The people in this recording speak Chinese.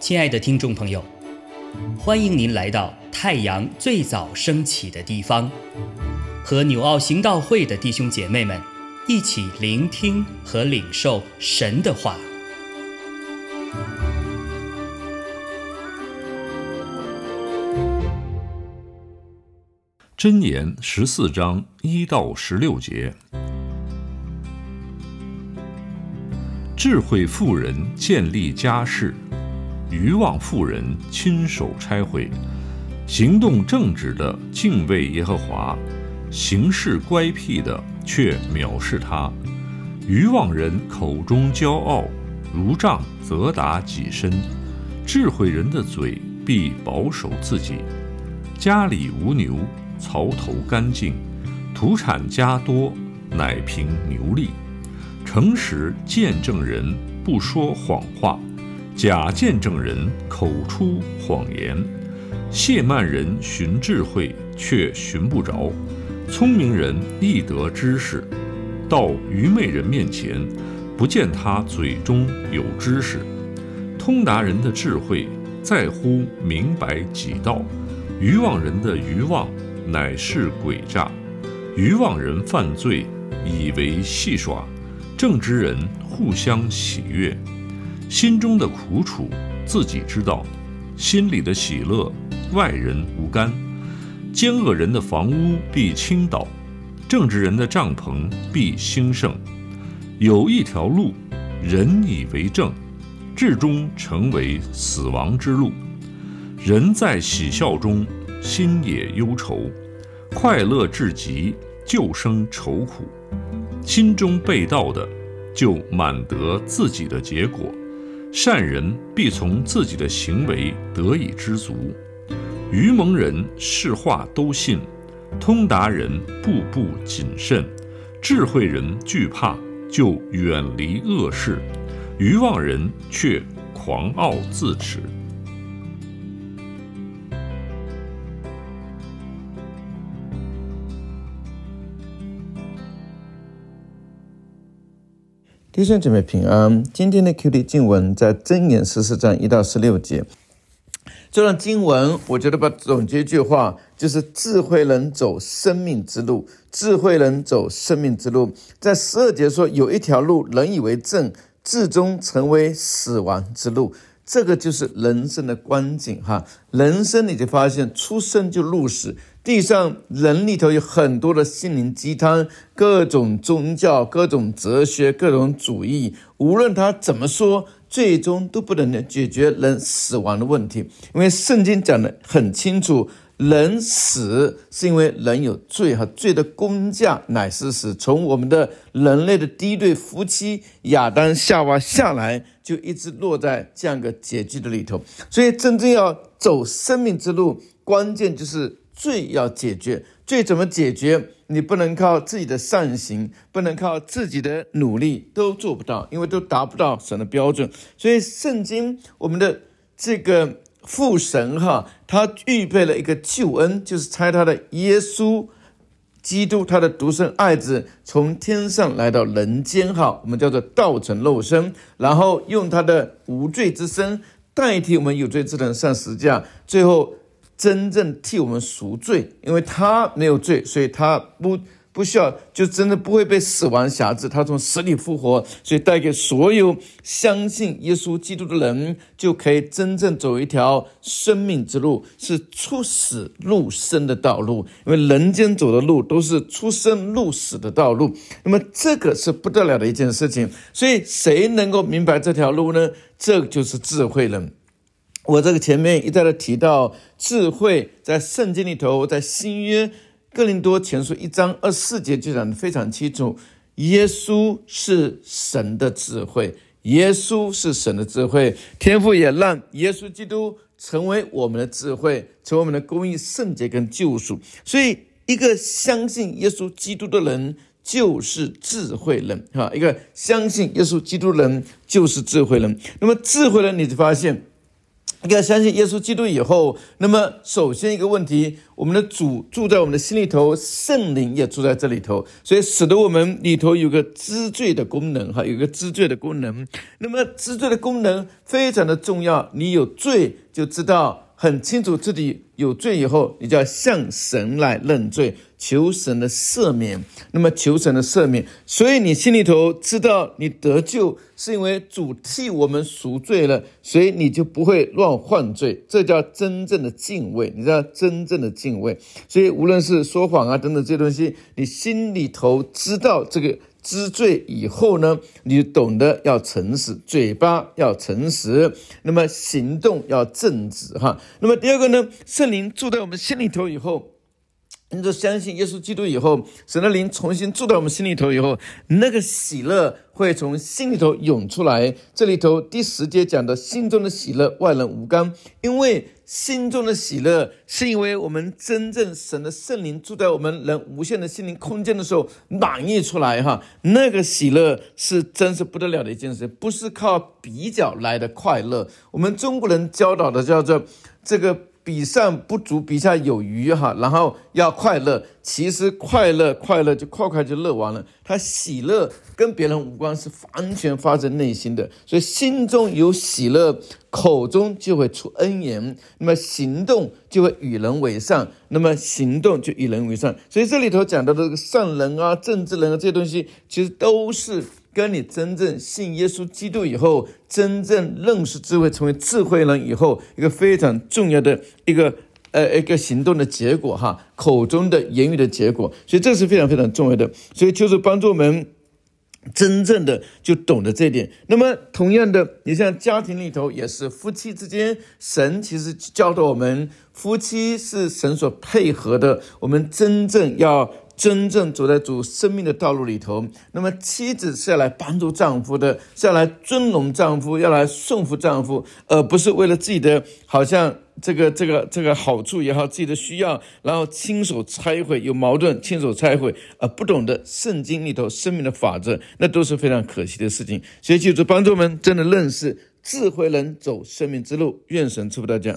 亲爱的听众朋友，欢迎您来到太阳最早升起的地方，和纽奥行道会的弟兄姐妹们一起聆听和领受神的话。箴言14章1到16节，智慧妇人建立家室，愚妄妇人亲手拆毁。行动正直的敬畏耶和华，行事乖僻的却藐视他。愚妄人口中骄傲，如杖责打己身。智慧人的嘴必保守自己。家里无牛，槽头干净；土产加多，乃凭牛力。诚实见证人不说谎话，假见证人口出谎言。亵慢人寻智慧，却寻不着；聪明人易得知识。到愚昧人面前，不见他嘴中有知识。通达人的智慧在乎明白己道，愚妄人的愚妄乃是诡诈。愚妄人犯罪，以为戏耍；正直人互相喜悦。心中的苦楚自己知道，心里的喜乐外人无干。奸恶人的房屋必倾倒，正直人的帐篷必兴盛。有一条路，人以为正，至终成为死亡之路。人在喜笑中，心也忧愁；快乐至极，就生愁苦。心中背道的，就满得自己的结果。善人必从自己的行为得以知足。愚蒙人是话都信，通达人步步谨慎。智慧人惧怕，就远离恶事；愚妄人却狂傲自持。弟兄姐妹平安，今天的 QD 经文在箴言14章1到16节。这段经文我觉得把总结一句话，就是智慧人走生命之路。智慧人走生命之路，在12节说有一条路，人以为正，至终成为死亡之路。这个就是人生的光景哈。人生你就发现出生就入死，地上人里头有很多的心灵鸡汤，各种宗教，各种哲学，各种主义，无论他怎么说，最终都不能解决人死亡的问题。因为圣经讲得很清楚，人死是因为人有罪，罪的工价乃是死。从我们的人类的第一对夫妻亚当夏娃下来，就一直落在这样一个结局的里头。所以真正要走生命之路，关键就是罪要解决。罪怎么解决？你不能靠自己的善行，不能靠自己的努力，都做不到，因为都达不到神的标准。所以圣经我们的这个父神他预备了一个救恩，就是差他的耶稣基督，他的独生爱子从天上来到人间我们叫做道成肉身，然后用他的无罪之身代替我们有罪之人上十字架，最后真正替我们赎罪。因为他没有罪，所以他不需要，就真的不会被死亡辖制。他从死里复活，所以带给所有相信耶稣基督的人，就可以真正走一条生命之路，是出死入生的道路。因为人间走的路都是出生入死的道路，那么这个是不得了的一件事情。所以谁能够明白这条路呢？这就是智慧人。我这个前面一再的提到，智慧在圣经里头，在新约哥林多前书1章24节就讲得非常清楚，耶稣是神的智慧，耶稣是神的智慧。天父也让耶稣基督成为我们的智慧，成为我们的公义、圣洁跟救赎。所以一个相信耶稣基督的人就是智慧人，一个相信耶稣基督的人就是智慧人。那么智慧人你就发现一个相信耶稣基督以后，那么首先一个问题，我们的主住在我们的心里头，圣灵也住在这里头，所以使得我们里头有个知罪的功能，有个知罪的功能。那么知罪的功能非常的重要，你有罪就知道很清楚自己有罪以后，你就要向神来认罪，求神的赦免，那么求神的赦免。所以你心里头知道你得救是因为主替我们赎罪了，所以你就不会乱犯罪，这叫真正的敬畏，你知道，真正的敬畏。所以无论是说谎等等这些东西，你心里头知道这个知罪以后呢，你懂得要诚实，嘴巴要诚实，那么行动要正直哈。那么第二个呢，圣灵住在我们心里头以后，你就相信耶稣基督以后，神的灵重新住在我们心里头以后，那个喜乐会从心里头涌出来。这里头第10节讲的心中的喜乐外人无干，因为心中的喜乐是因为我们真正神的圣灵住在我们人无限的心灵空间的时候满溢出来哈，那个喜乐是真是不得了的一件事，不是靠比较来的快乐。我们中国人教导的叫做这个比上不足，比下有余哈，然后要快乐。其实快乐就快就乐完了，他喜乐跟别人无关，是完全发自内心的。所以心中有喜乐，口中就会出恩言，那么行动就会与人为善，所以这里头讲到的善人啊、正直人啊这些东西，其实都是跟你真正信耶稣基督以后，真正认识智慧，成为智慧人以后，一个非常重要的一个行动的结果哈，口中的言语的结果。所以这是非常非常重要的，所以就是帮助我们真正的就懂得这一点。那么同样的，你像家庭里头也是，夫妻之间，神其实教导我们，夫妻是神所配合的，我们真正走在主生命的道路里头。那么妻子是要来帮助丈夫的，是要来尊荣丈夫，要来顺服丈夫，而不是为了自己的好像这个好处也好，自己的需要，然后亲手拆毁，有矛盾亲手拆毁，不懂得圣经里头生命的法则，那都是非常可惜的事情。所以就是帮助我们真的认识智慧人走生命之路。愿神赐福大家。